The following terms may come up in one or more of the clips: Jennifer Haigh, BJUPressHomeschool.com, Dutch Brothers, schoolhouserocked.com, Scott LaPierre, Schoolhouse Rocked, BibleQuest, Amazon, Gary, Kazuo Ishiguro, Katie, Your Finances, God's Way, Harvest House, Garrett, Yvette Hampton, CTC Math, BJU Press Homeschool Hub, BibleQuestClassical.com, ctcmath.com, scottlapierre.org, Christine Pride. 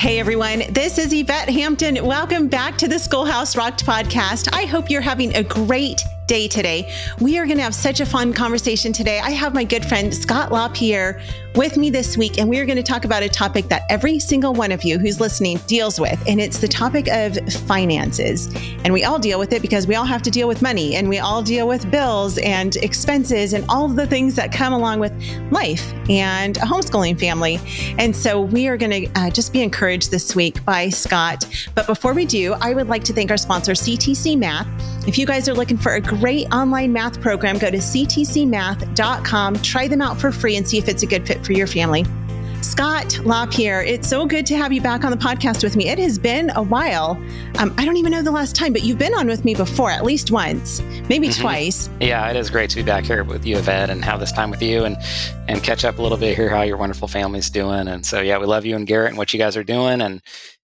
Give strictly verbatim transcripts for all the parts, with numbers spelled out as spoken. Hey everyone, this is Yvette Hampton. Welcome back to the Schoolhouse Rocked podcast. I hope you're having a great day today. We are going to have such a fun conversation today. I have my good friend Scott LaPierre with me this week, and we are going to talk about a topic that every single one of you who's listening deals with, and it's the topic of finances. And we all deal with it because we all have to deal with money, and we all deal with bills and expenses and all of the things that come along with life and a homeschooling family. And so we are going to uh, just be encouraged this week by Scott. But before we do, I would like to thank our sponsor, C T C Math. If you guys are looking for a great online math program, go to c t c math dot com, try them out for free, and see if it's a good fit for your family. Scott LaPierre, it's so good to have you back on the podcast with me. It has been a while. Um, I don't even know the last time, but you've been on with me before, at least once, maybe mm-hmm. twice. Yeah, it is great to be back here with you, Yvette, and have this time with you and, and catch up a little bit, hear how your wonderful family's doing. And so, yeah, we love you and Garrett and what you guys are doing. And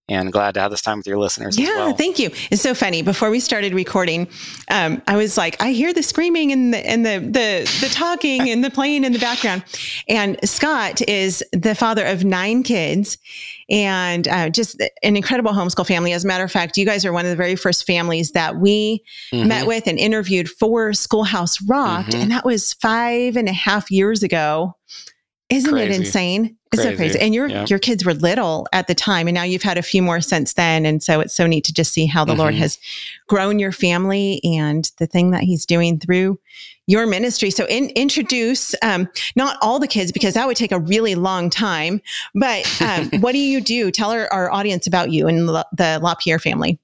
And glad to have this time with your listeners yeah, as well. Yeah, thank you. It's so funny. Before we started recording, um, I was like, I hear the screaming and the and the the, the talking and the playing in the background. And Scott is the father of nine kids and uh, just an incredible homeschool family. As a matter of fact, you guys are one of the very first families that we mm-hmm. met with and interviewed for Schoolhouse Rocked. Mm-hmm. And that was five and a half years ago. Isn't crazy. It insane? It's crazy. so crazy. And your, yeah. your kids were little at the time, and now you've had a few more since then. And so it's so neat to just see how the mm-hmm. Lord has grown your family and the thing that he's doing through your ministry. So in, introduce, um, not all the kids, because that would take a really long time, but um, what do you do? Tell our, our audience about you and La, the LaPierre family.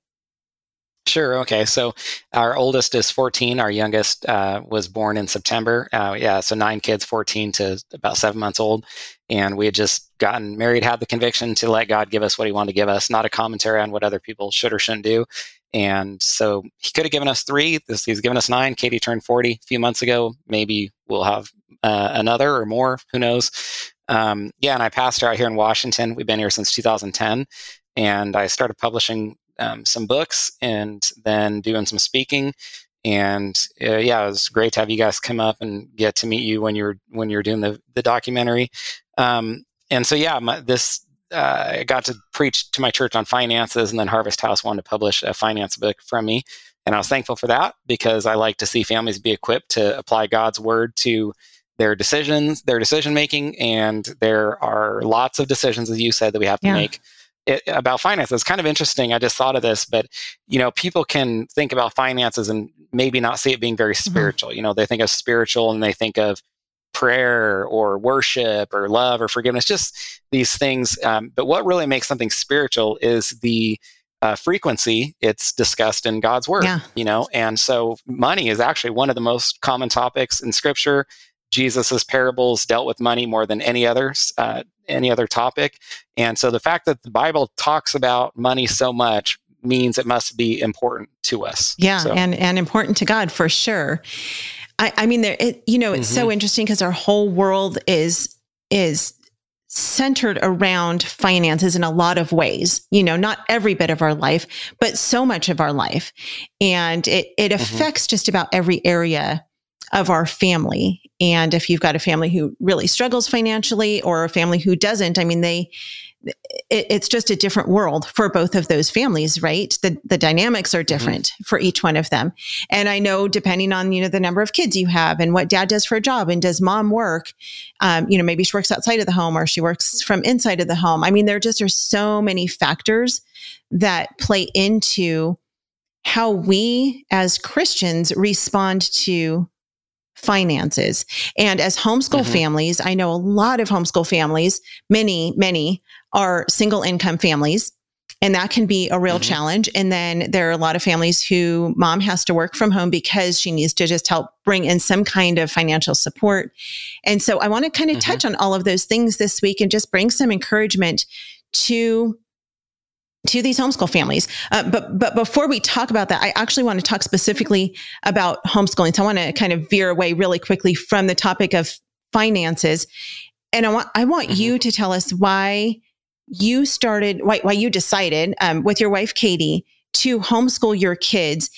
Sure. Okay. So our oldest is fourteen. Our youngest uh, was born in September. Uh, yeah. So nine kids, fourteen to about seven months old. And we had just gotten married, had the conviction to let God give us what he wanted to give us, not a commentary on what other people should or shouldn't do. And so he could have given us three. This, he's given us nine. Katie turned forty a few months ago. Maybe we'll have uh, another or more. Who knows? Um, yeah. And I pastor out here in Washington. We've been here since two thousand ten. And I started publishing Um, some books and then doing some speaking, and uh, yeah, it was great to have you guys come up and get to meet you when you're when you're doing the the documentary. Um, and so yeah, my, this uh, I got to preach to my church on finances, and then Harvest House wanted to publish a finance book from me, and I was thankful for that because I like to see families be equipped to apply God's word to their decisions, their decision making, and there are lots of decisions, as you said, that we have to yeah. make. It, about finances. It's kind of interesting. I just thought of this, but you know, people can think about finances and maybe not see it being very spiritual. Mm-hmm. You know, they think of spiritual and they think of prayer or worship or love or forgiveness, just these things. Um, but what really makes something spiritual is the uh, frequency it's discussed in God's word, yeah. you know? And so money is actually one of the most common topics in scripture. Jesus's parables dealt with money more than any others, uh, any other topic. And so the fact that the Bible talks about money so much means it must be important to us. Yeah. So. And, and important to God for sure. I, I mean, there, it, you know, it's mm-hmm. so interesting because our whole world is, is centered around finances in a lot of ways, you know, not every bit of our life, but so much of our life. And it, it affects mm-hmm. just about every area of our family. And if you've got a family who really struggles financially or a family who doesn't, I mean, they, it, it's just a different world for both of those families, right? The the dynamics are different mm-hmm. for each one of them. And I know depending on, you know, the number of kids you have and what dad does for a job and does mom work, um, you know, maybe she works outside of the home or she works from inside of the home. I mean, there just are so many factors that play into how we as Christians respond to finances. And as homeschool mm-hmm. families, I know a lot of homeschool families, many, many are single income families, and that can be a real mm-hmm. challenge. And then there are a lot of families who mom has to work from home because she needs to just help bring in some kind of financial support. And so I want to kind of mm-hmm. touch on all of those things this week and just bring some encouragement to to these homeschool families. Uh, but but before we talk about that, I actually want to talk specifically about homeschooling. So I want to kind of veer away really quickly from the topic of finances. And I want I want mm-hmm. you to tell us why you started, why, why you decided um, with your wife, Katie, to homeschool your kids.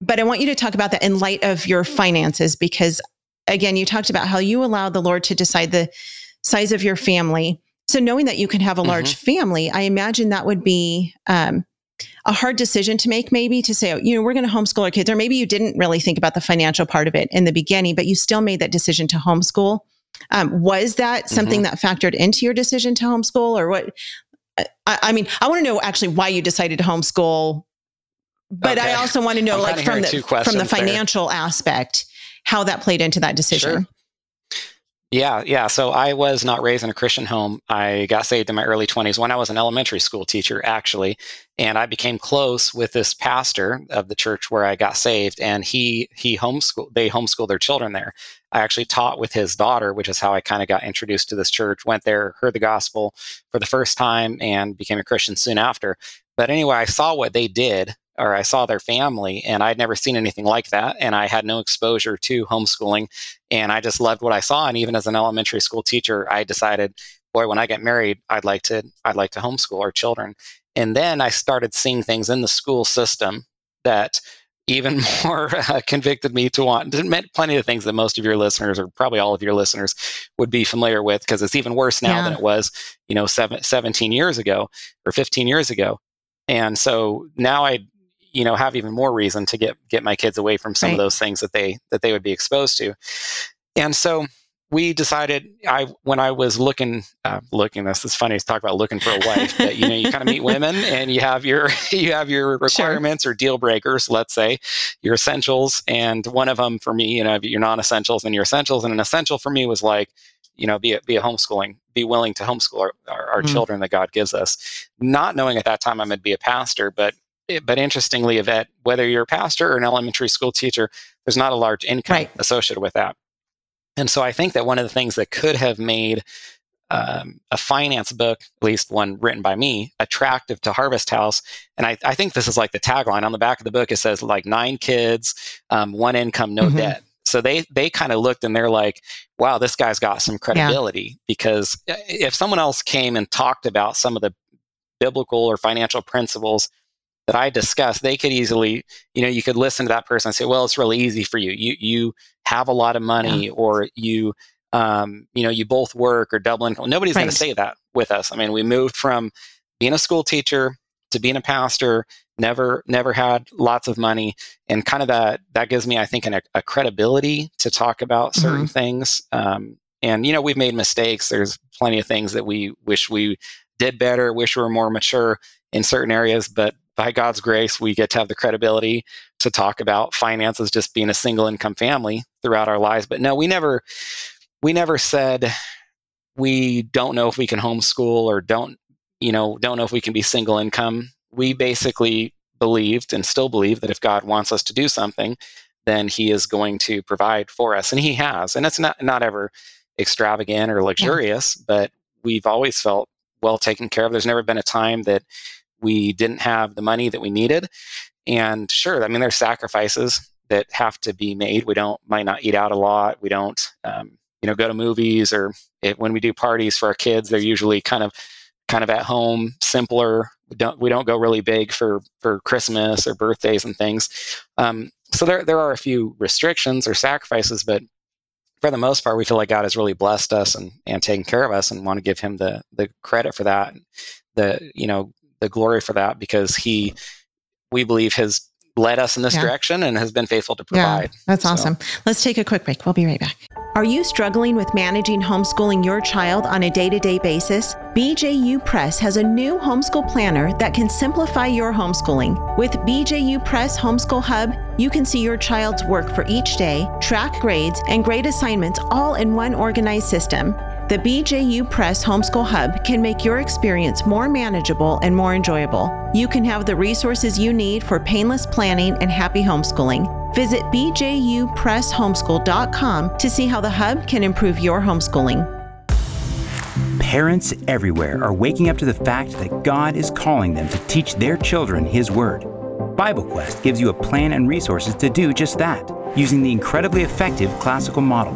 But I want you to talk about that in light of your finances, because again, you talked about how you allowed the Lord to decide the size of your family So knowing that you can have a large mm-hmm. family, I imagine that would be um, a hard decision to make, maybe to say, oh, you know, we're going to homeschool our kids. Or maybe you didn't really think about the financial part of it in the beginning, but you still made that decision to homeschool. Um, was that something mm-hmm. that factored into your decision to homeschool, or what? I, I mean, I want to know actually why you decided to homeschool, but okay. I also want to know, I'm like from the, from the financial there. aspect, how that played into that decision. Sure. Yeah. Yeah. So I was not raised in a Christian home. I got saved in my early twenties when I was an elementary school teacher, actually. And I became close with this pastor of the church where I got saved, and he, he homeschooled, they homeschooled their children there. I actually taught with his daughter, which is how I kind of got introduced to this church, went there, heard the gospel for the first time, and became a Christian soon after. But anyway, I saw what they did, or I saw their family, and I'd never seen anything like that. And I had no exposure to homeschooling, and I just loved what I saw. And even as an elementary school teacher, I decided, boy, when I get married, I'd like to, I'd like to homeschool our children. And then I started seeing things in the school system that even more uh, convicted me to want, plenty of things that most of your listeners, or probably all of your listeners, would be familiar with, because it's even worse now yeah. than it was, you know, seven, seventeen years ago or fifteen years ago. And so now I, you know, have even more reason to get, get my kids away from some right. of those things that they, that they would be exposed to. And so we decided, I, when I was looking, uh, looking, this is funny to talk about looking for a wife, but you know, you kind of meet women and you have your, you have your requirements sure. or deal breakers, let's say, your essentials. And one of them for me, you know, your non-essentials and your essentials. And an essential for me was like, you know, be a, be a homeschooling, be willing to homeschool our, our, our mm. children that God gives us. Not knowing at that time I'm going to be a pastor, but But interestingly, Yvette, whether you're a pastor or an elementary school teacher, there's not a large income right. associated with that. And so I think that one of the things that could have made um, a finance book, at least one written by me, attractive to Harvest House, and I, I think this is like the tagline on the back of the book, it says like nine kids, um, one income, no mm-hmm. debt. So they they kind of looked and they're like, wow, this guy's got some credibility yeah. because if someone else came and talked about some of the biblical or financial principles that I discussed, they could easily, you know, you could listen to that person and say, well, it's really easy for you. You you have a lot of money yeah. or you, um, you know, you both work or double income. Nobody's right. going to say that with us. I mean, we moved from being a school teacher to being a pastor, never never had lots of money. And kind of that, that gives me, I think, an, a credibility to talk about certain mm-hmm. things. Um, and, you know, we've made mistakes. There's plenty of things that we wish we did better, wish we were more mature in certain areas, but by God's grace, we get to have the credibility to talk about finances, just being a single income family throughout our lives. But no, we never, we never said we don't know if we can homeschool or don't, you know, don't know if we can be single income. We basically believed and still believe that if God wants us to do something, then He is going to provide for us, and He has. And it's not not ever extravagant or luxurious, yeah. but we've always felt well taken care of. There's never been a time that we didn't have the money that we needed. And sure, I mean, there's sacrifices that have to be made. We don't, might not eat out a lot. We don't, um, you know, go to movies, or it, when we do parties for our kids, they're usually kind of, kind of at home, simpler. We don't, we don't go really big for, for Christmas or birthdays and things. Um, so there, there are a few restrictions or sacrifices, but for the most part, we feel like God has really blessed us and, and taken care of us, and want to give Him the, the credit for that. The, you know, the glory for that, because He, we believe, has led us in this yeah. direction and has been faithful to provide. Yeah, that's so awesome. Let's take a quick break. We'll be right back. Are you struggling with managing homeschooling your child on a day-to-day basis? B J U Press has a new homeschool planner that can simplify your homeschooling. With B J U Press Homeschool Hub, you can see your child's work for each day, track grades, and grade assignments all in one organized system. The B J U Press Homeschool Hub can make your experience more manageable and more enjoyable. You can have the resources you need for painless planning and happy homeschooling. Visit B J U Press Homeschool dot com to see how the Hub can improve your homeschooling. Parents everywhere are waking up to the fact that God is calling them to teach their children His Word. BibleQuest gives you a plan and resources to do just that, using the incredibly effective classical model.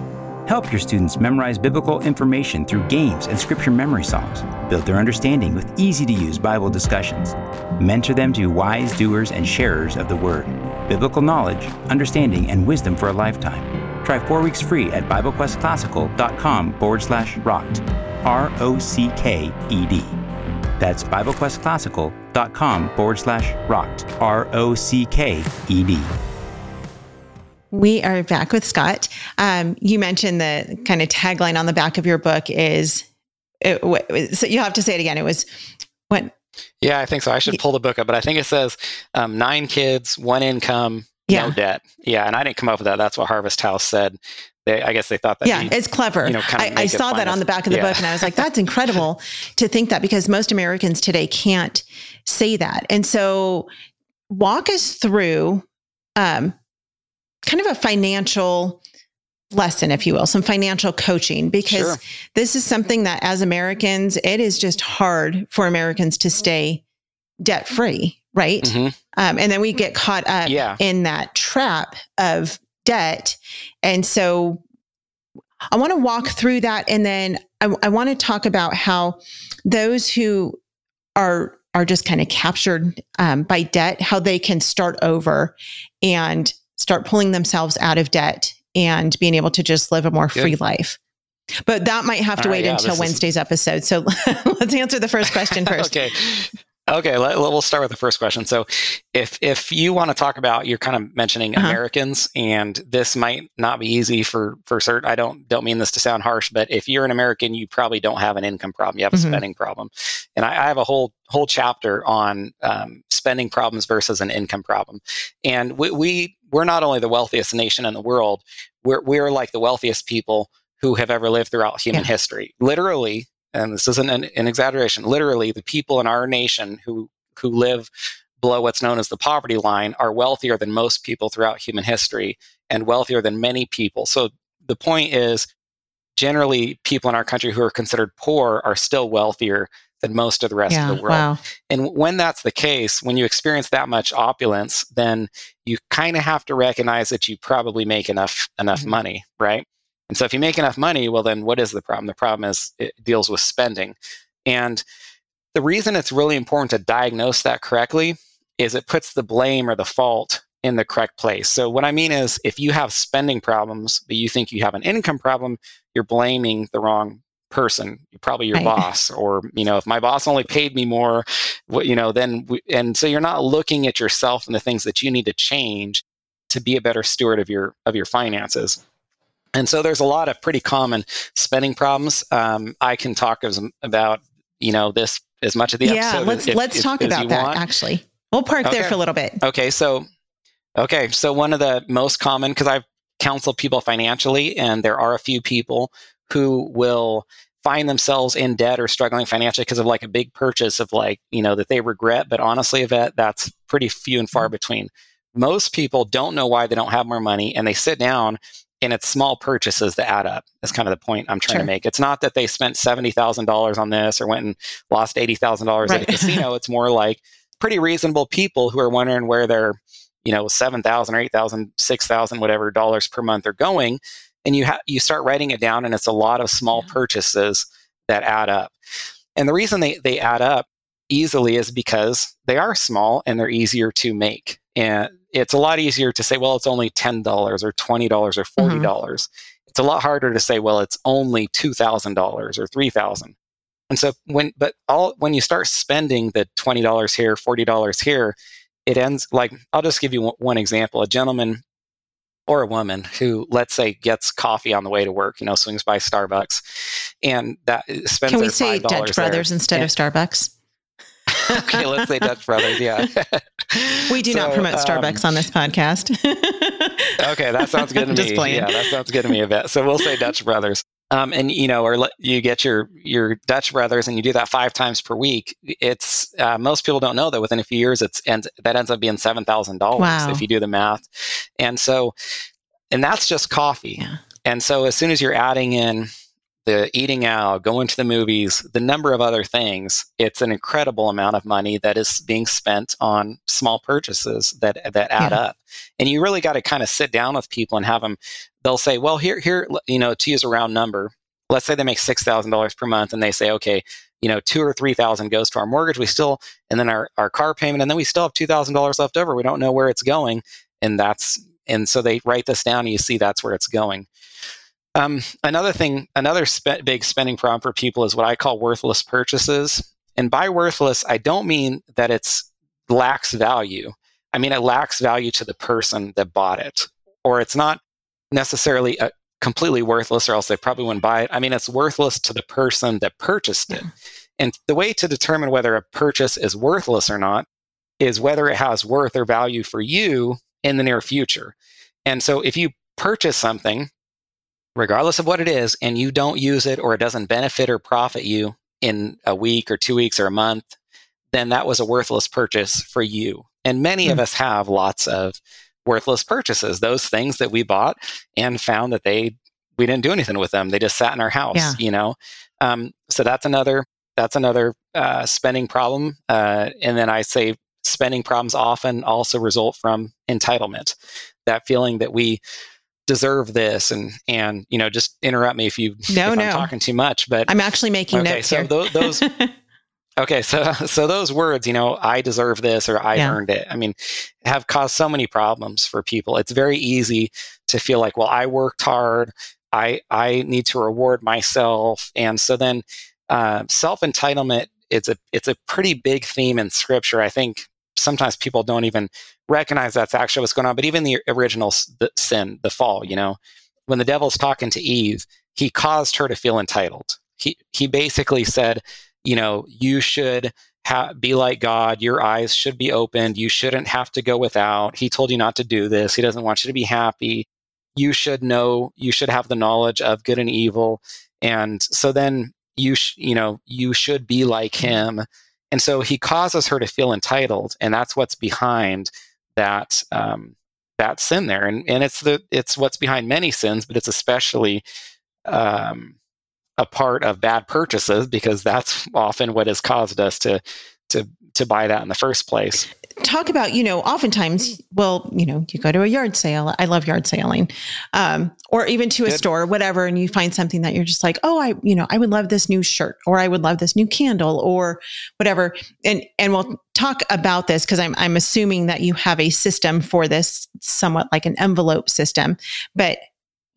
Help your students memorize biblical information through games and scripture memory songs. Build their understanding with easy-to-use Bible discussions. Mentor them to wise doers and sharers of the Word. Biblical knowledge, understanding, and wisdom for a lifetime. Try four weeks free at BibleQuestClassical.com forward slash rocked. R O C K E D. That's BibleQuestClassical.com forward slash rocked, R O C K E D. We are back with Scott. Um, you mentioned the kind of tagline on the back of your book is, it, w- so you'll have to say it again. It was what? Yeah, I think so. I should pull the book up, but I think it says um, nine kids, one income, yeah. no debt. Yeah, and I didn't come up with that. That's what Harvest House said. They, I guess they thought that. Yeah, it's clever. You know, I, I saw that on the back of the yeah. book, and I was like, that's incredible to think that, because most Americans today can't say that. And so walk us through um, kind of a financial lesson, if you will, some financial coaching, because sure. this is something that as Americans, it is just hard for Americans to stay debt free. Right. Mm-hmm. Um, and then we get caught up yeah. in that trap of debt. And so I want to walk through that. And then I, I want to talk about how those who are, are just kind of captured um, by debt, how they can start over and start pulling themselves out of debt and being able to just live a more free Good. life. But that might have to All wait right, yeah, until Wednesday's is... episode. So let's answer the first question first. okay. Okay. Let, we'll start with the first question. So if, if you want to talk about, you're kind of mentioning uh-huh. Americans, and this might not be easy for, for certain. I don't, don't mean this to sound harsh, but if you're an American, you probably don't have an income problem. You have a mm-hmm. spending problem. And I, I have a whole, whole chapter on um, spending problems versus an income problem. And we, we, we're not only the wealthiest nation in the world, we're, we're like the wealthiest people who have ever lived throughout human yeah. history. Literally, and this isn't an, an exaggeration, literally the people in our nation who, who live below what's known as the poverty line are wealthier than most people throughout human history and wealthier than many people. So the point is, generally, people in our country who are considered poor are still wealthier than most of the rest yeah, of the world. Wow. And when that's the case, when you experience that much opulence, then you kind of have to recognize that you probably make enough enough mm-hmm. money, right? And so if you make enough money, well, then what is the problem? The problem is it deals with spending. And the reason it's really important to diagnose that correctly is it puts the blame or the fault in the correct place. So what I mean is, if you have spending problems, but you think you have an income problem, you're blaming the wrong person, probably your right. boss, or, you know, if my boss only paid me more, you know, then, we, and so you're not looking at yourself and the things that you need to change to be a better steward of your, of your finances. And so there's a lot of pretty common spending problems. Um, I can talk as, about, you know, this as much of the yeah, episode. Let's, if, let's if, talk if, about that, want. actually. We'll park okay. there for a little bit. Okay, so, okay, so one of the most common, because I've counseled people financially, and there are a few people who will find themselves in debt or struggling financially because of like a big purchase of like, you know, that they regret. But honestly, Yvette, that's pretty few and far between. Most people don't know why they don't have more money, and they sit down, and it's small purchases that add up. That's kind of the point I'm trying sure. to make. It's not that they spent seventy thousand dollars on this or went and lost eighty thousand dollars right. at a casino. It's more like pretty reasonable people who are wondering where their, you know, seven thousand or eight thousand, six thousand, whatever dollars per month are going. And you ha- you start writing it down, and it's a lot of small yeah. purchases that add up. And the reason they, they add up easily is because they are small and they're easier to make. And it's a lot easier to say, well, it's only ten dollars or twenty dollars or forty dollars. Mm-hmm. It's a lot harder to say, well, it's only two thousand dollars or three thousand dollars. And so when, but all, when you start spending the twenty dollars here, forty dollars here, it ends like, I'll just give you w- one example. A gentleman or a woman who, let's say, gets coffee on the way to work, you know, swings by Starbucks and that spends Can we their say five dollars Dutch Brothers there. Instead and, of Starbucks? Okay, let's say Dutch Brothers, yeah. We do so, not promote Starbucks um, on this podcast. Okay, that sounds good to me. Playing. Yeah, that sounds good to me, Yvette. So we'll say Dutch Brothers. Um, and, you know, or le- you get your your Dutch Brothers and you do that five times per week. It's uh, most people don't know that within a few years, it's and that ends up being seven thousand dollars wow. if you do the math. And so, and that's just coffee. Yeah. And so as soon as you're adding in the eating out, going to the movies, the number of other things, it's an incredible amount of money that is being spent on small purchases that that add yeah. up. And you really got to kind of sit down with people and have them, they'll say, well, here, here, you know, to use a round number, let's say they make six thousand dollars per month and they say, okay, you know, two or three thousand goes to our mortgage. We still, and then our, our car payment, and then we still have two thousand dollars left over. We don't know where it's going. And that's, and so they write this down and you see that's where it's going. Um, another thing, another spe- big spending problem for people is what I call worthless purchases. And by worthless, I don't mean that it's lacks value. I mean, it lacks value to the person that bought it, or it's not necessarily a completely worthless, or else they probably wouldn't buy it. I mean, it's worthless to the person that purchased it. And the way to determine whether a purchase is worthless or not is whether it has worth or value for you in the near future. And so if you purchase something, regardless of what it is, and you don't use it, or it doesn't benefit or profit you in a week or two weeks or a month, then that was a worthless purchase for you. And many mm. of us have lots of worthless purchases, those things that we bought and found that they we didn't do anything with them. They just sat in our house, yeah. you know? Um, so that's another that's another uh, spending problem. Uh, and then I say spending problems often also result from entitlement, that feeling that we deserve this, and and you know, just interrupt me if you no, if no. I'm talking too much, but I'm actually making okay, notes so here. Those, those Okay, so so those words, you know, I deserve this, or I yeah. earned it, I mean, have caused so many problems for people. It's very easy to feel like, well, I worked hard, I I need to reward myself. And so then uh, self-entitlement, it's a it's a pretty big theme in Scripture. I think sometimes people don't even recognize that's actually what's going on. But even the original the sin, the fall, you know, when the devil's talking to Eve, he caused her to feel entitled. He he basically said, you know, you should ha- be like God. Your eyes should be opened. You shouldn't have to go without. He told you not to do this. He doesn't want you to be happy. You should know, you should have the knowledge of good and evil. And so then you, sh- you know, you should be like him. And so he causes her to feel entitled. And that's what's behind that, um, that sin there. And, and it's the, it's what's behind many sins, but it's especially, um, a part of bad purchases, because that's often what has caused us to to to buy that in the first place. Talk about, you know, oftentimes, well, you know, you go to a yard sale. I love yard saling, um, or even to a Good. store, whatever, and you find something that you're just like, oh, I, you know, I would love this new shirt, or I would love this new candle, or whatever. And and we'll talk about this, because I'm I'm assuming that you have a system for this, somewhat like an envelope system, but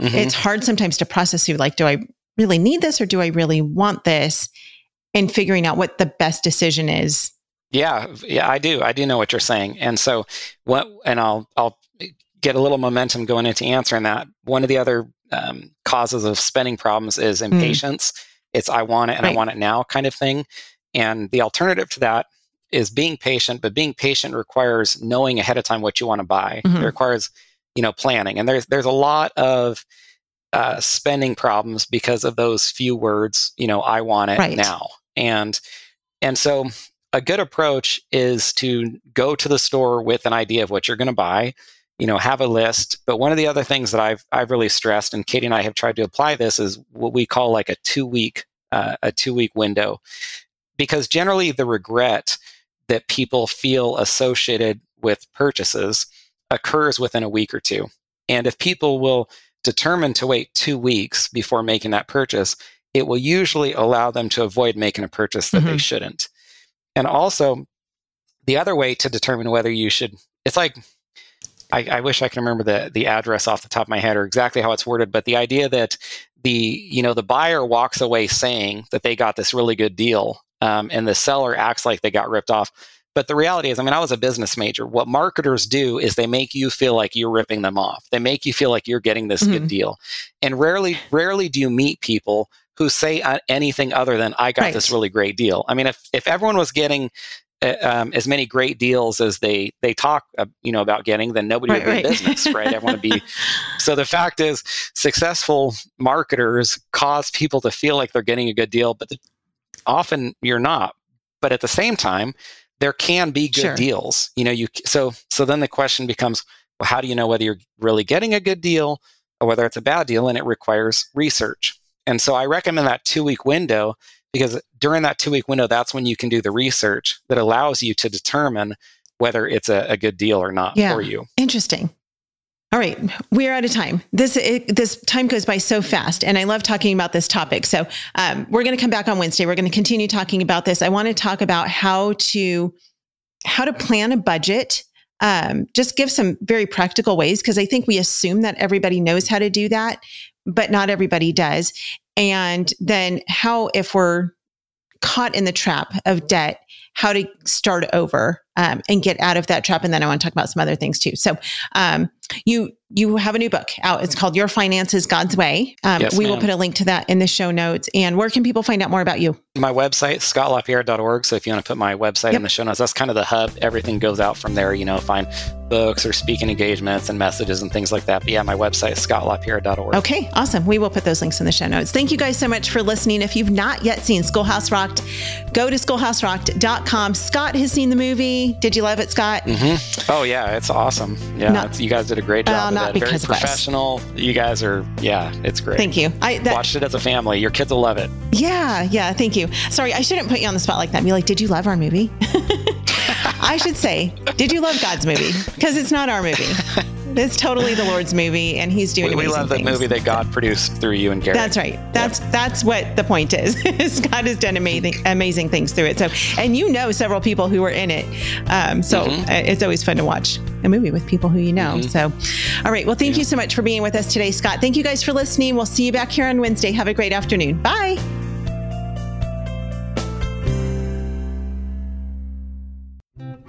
mm-hmm. it's hard sometimes to process through, like, do I really need this, or do I really want this, and figuring out what the best decision is. Yeah, yeah, I do. I do know what you're saying. And so what, and I'll, I'll get a little momentum going into answering that. One of the other um, causes of spending problems is impatience. Mm. It's, I want it and right. I want it now kind of thing. And the alternative to that is being patient, but being patient requires knowing ahead of time what you want to buy. Mm-hmm. It requires, you know, planning. And there's, there's a lot of, Uh, spending problems because of those few words, you know, I want it right. now. And and so a good approach is to go to the store with an idea of what you're going to buy, you know, have a list. But one of the other things that I've I've really stressed, and Katie and I have tried to apply this, is what we call like a two-week uh, a two-week window. Because generally the regret that people feel associated with purchases occurs within a week or two. And if people will determined to wait two weeks before making that purchase, it will usually allow them to avoid making a purchase that mm-hmm. they shouldn't. And also, the other way to determine whether you should, it's like, I, I wish I can remember the, the address off the top of my head or exactly how it's worded, but the idea that the, you know, the buyer walks away saying that they got this really good deal, um, and the seller acts like they got ripped off. But the reality is, I mean, I was a business major. What marketers do is they make you feel like you're ripping them off. They make you feel like you're getting this mm-hmm. good deal. And rarely, rarely do you meet people who say anything other than, I got right. this really great deal. I mean, if, if everyone was getting uh, um, as many great deals as they, they talk uh, you know, about getting, then nobody right, would be right. in business, right? Everyone would be. So the fact is, successful marketers cause people to feel like they're getting a good deal, but the, often you're not. But at the same time, there can be good sure. deals, you know, you, so, so then the question becomes, well, how do you know whether you're really getting a good deal or whether it's a bad deal? And it requires research. And so I recommend that two week window, because during that two week window, that's when you can do the research that allows you to determine whether it's a, a good deal or not yeah. for you. Interesting. All right. We're out of time. This, it, this time goes by so fast, and I love talking about this topic. So, um, we're going to come back on Wednesday. We're going to continue talking about this. I want to talk about how to, how to plan a budget. Um, just give some very practical ways, because I think we assume that everybody knows how to do that, but not everybody does. And then how, if we're caught in the trap of debt, how to start over um, and get out of that trap. And then I want to talk about some other things too. So um, you you have a new book out. It's called Your Finances, God's Way. Um, yes, we ma'am. will put a link to that in the show notes. And where can people find out more about you? My website, scott lapierre dot org. So if you want to put my website yep. in the show notes, that's kind of the hub. Everything goes out from there, you know, find books or speaking engagements and messages and things like that. But yeah, my website is scott lapierre dot org. Okay, awesome. We will put those links in the show notes. Thank you guys so much for listening. If you've not yet seen Schoolhouse Rocked, go to schoolhouse rocked dot com. Scott has seen the movie. Did you love it, Scott? Mm-hmm. Oh yeah, it's awesome. Yeah, not, it's, you guys did a great job. Uh, not that. Because Very professional. Of us. You guys are, yeah, it's great. Thank you. I that, watched it as a family. Your kids will love it. Yeah, yeah. Thank you. Sorry, I shouldn't put you on the spot like that. Be like, did you love our movie? I should say, did you love God's movie? Because it's not our movie. It's totally the Lord's movie, and He's doing. We, amazing we love the things. Movie that God produced through you and Gary. That's right. That's yep. that's what the point is. God has done amazing amazing things through it. So, and you know several people who were in it. Um, so mm-hmm. it's always fun to watch a movie with people who you know. Mm-hmm. So, all right. Well, thank yeah. you so much for being with us today, Scott. Thank you guys for listening. We'll see you back here on Wednesday. Have a great afternoon. Bye.